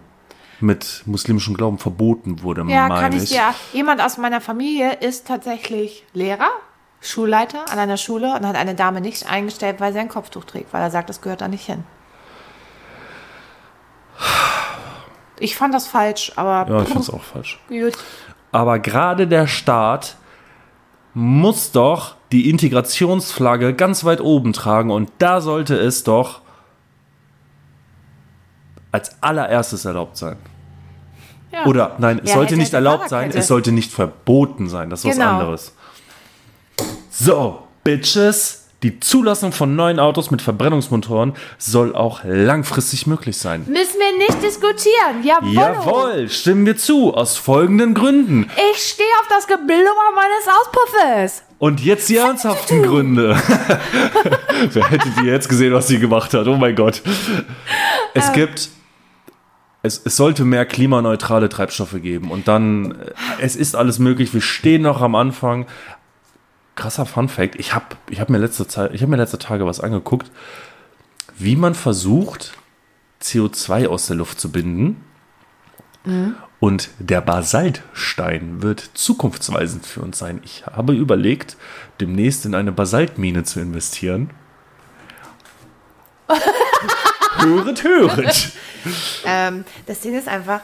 mit muslimischem Glauben verboten wurde, ja, meine ich. Ja, jemand aus meiner Familie ist tatsächlich Lehrer, Schulleiter an einer Schule und hat eine Dame nicht eingestellt, weil sie ein Kopftuch trägt, weil er sagt, das gehört da nicht hin. Ich fand das falsch, aber... Ja, ich fand es auch falsch. Gut. Aber gerade der Staat muss doch die Integrationsflagge ganz weit oben tragen und da sollte es doch als allererstes erlaubt sein. Ja. Oder nein, es sollte nicht erlaubt sein, es sollte nicht verboten sein, das ist was anderes. So, Bitches, Die Zulassung von neuen Autos mit Verbrennungsmotoren soll auch langfristig möglich sein. Müssen wir nicht diskutieren. Jawohl. Jawohl, stimmen wir zu. Aus folgenden Gründen. Ich stehe auf das Geblubber meines Auspuffes. Und jetzt die ernsthaften Gründe. Wer hätte die jetzt gesehen, was sie gemacht hat? Oh mein Gott. Es gibt... Es sollte mehr klimaneutrale Treibstoffe geben. Und dann, es ist alles möglich. Wir stehen noch am Anfang. Krasser Funfact. Ich hab mir letzte Tage was angeguckt, wie man versucht, CO2 aus der Luft zu binden. Mhm. Und der Basaltstein wird zukunftsweisend für uns sein. Ich habe überlegt, demnächst in eine Basaltmine zu investieren. Höret. Das Ding ist einfach,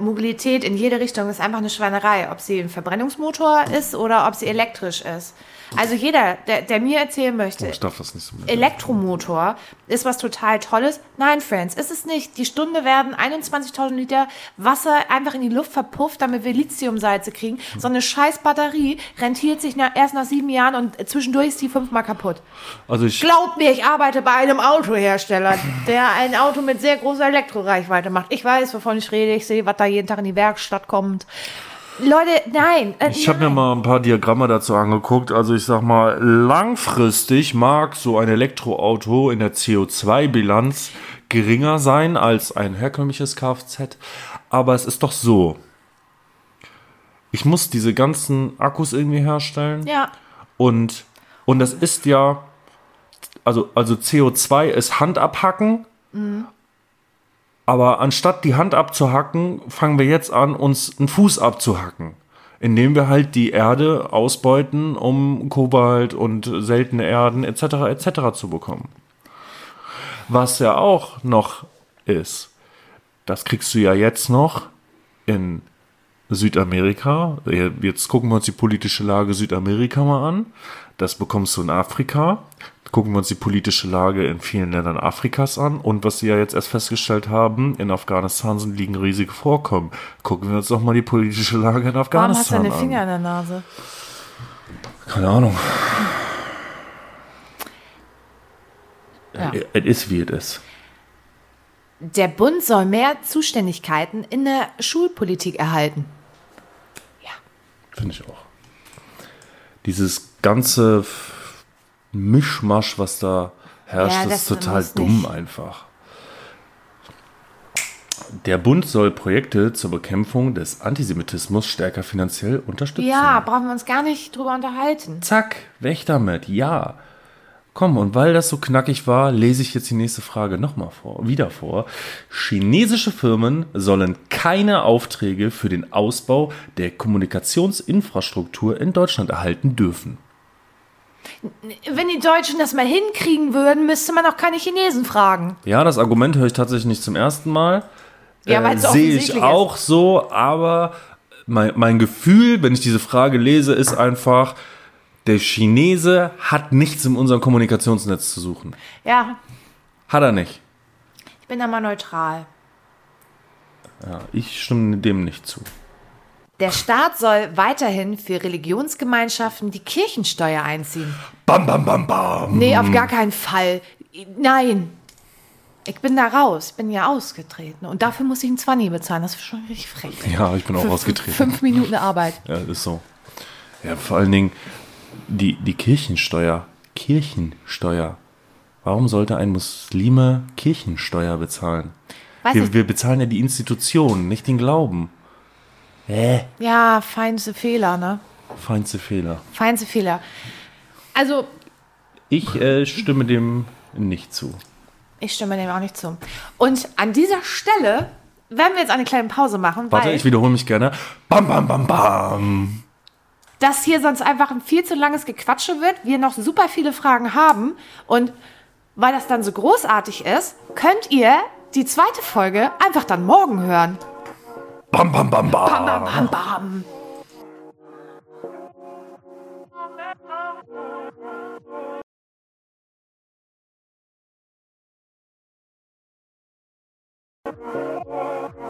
Mobilität in jede Richtung ist einfach eine Schweinerei. Ob sie ein Verbrennungsmotor ist oder ob sie elektrisch ist. Also jeder, der mir erzählen möchte, ich darf das nicht so Elektromotor ist was total Tolles. Nein, Friends, ist es nicht. Die Stunde werden 21.000 Liter Wasser einfach in die Luft verpufft, damit wir Lithiumsalze kriegen. So eine scheiß Batterie rentiert sich erst nach 7 Jahren und zwischendurch ist die 5-mal kaputt. Also glaub mir, ich arbeite bei einem Autohersteller, der ein Auto mit sehr großer Elektroreichweite macht. Ich weiß, wovon ich rede. Ich sehe, was da jeden Tag in die Werkstatt kommt. Leute, nein. Ich habe mir mal ein paar Diagramme dazu angeguckt. Also ich sag mal, langfristig mag so ein Elektroauto in der CO2-Bilanz geringer sein als ein herkömmliches Kfz. Aber es ist doch so. Ich muss diese ganzen Akkus irgendwie herstellen. Ja. Und das ist ja, also CO2 ist Hand abhacken. Mhm. Aber anstatt die Hand abzuhacken, fangen wir jetzt an, uns einen Fuß abzuhacken. Indem wir halt die Erde ausbeuten, um Kobalt und seltene Erden etc. zu bekommen. Was ja auch noch ist, das kriegst du ja jetzt noch in Südamerika. Jetzt gucken wir uns die politische Lage Südamerika mal an. Das bekommst du in Afrika. Gucken wir uns die politische Lage in vielen Ländern Afrikas an. Und was sie ja jetzt erst festgestellt haben, in Afghanistan liegen riesige Vorkommen. Gucken wir uns doch mal die politische Lage in Afghanistan an. Warum hast du deine Finger in der Nase? Keine Ahnung. Ja. Es ist, wie es ist. Der Bund soll mehr Zuständigkeiten in der Schulpolitik erhalten. Ja. Finde ich auch. Dieses ganze Mischmasch, was da herrscht, ist total dumm einfach. Der Bund soll Projekte zur Bekämpfung des Antisemitismus stärker finanziell unterstützen. Ja, brauchen wir uns gar nicht drüber unterhalten. Zack, weg damit, ja. Komm, und weil das so knackig war, lese ich jetzt die nächste Frage nochmal vor. Chinesische Firmen sollen keine Aufträge für den Ausbau der Kommunikationsinfrastruktur in Deutschland erhalten dürfen. Wenn die Deutschen das mal hinkriegen würden, müsste man auch keine Chinesen fragen. Ja, das Argument höre ich tatsächlich nicht zum ersten Mal. Ja, weil es offensichtlich sehe ich auch so, aber mein Gefühl, wenn ich diese Frage lese, ist einfach, der Chinese hat nichts in unserem Kommunikationsnetz zu suchen. Ja. Hat er nicht. Ich bin da mal neutral. Ja, ich stimme dem nicht zu. Der Staat soll weiterhin für Religionsgemeinschaften die Kirchensteuer einziehen. Bam, bam, bam, bam. Nee, auf gar keinen Fall. Nein. Ich bin da raus. Ich bin ja ausgetreten. Und dafür muss ich einen 20 bezahlen. Das ist schon richtig frech. Ja, ich bin auch ausgetreten. 5 Minuten Arbeit. Ja, das ist so. Ja, vor allen Dingen die Kirchensteuer. Kirchensteuer. Warum sollte ein Muslime Kirchensteuer bezahlen? Wir bezahlen ja die Institutionen, nicht den Glauben. Ja, feinste Fehler, ne? Feinste Fehler. Also. Ich stimme dem nicht zu. Ich stimme dem auch nicht zu. Und an dieser Stelle werden wir jetzt eine kleine Pause machen. Warte, ich wiederhole mich gerne. Bam, bam, bam, bam. Dass hier sonst einfach ein viel zu langes Gequatsche wird, wir noch super viele Fragen haben. Und weil das dann so großartig ist, könnt ihr die zweite Folge einfach dann morgen hören. Bam, bam, bam, bam. Bam, bam, bam, bam.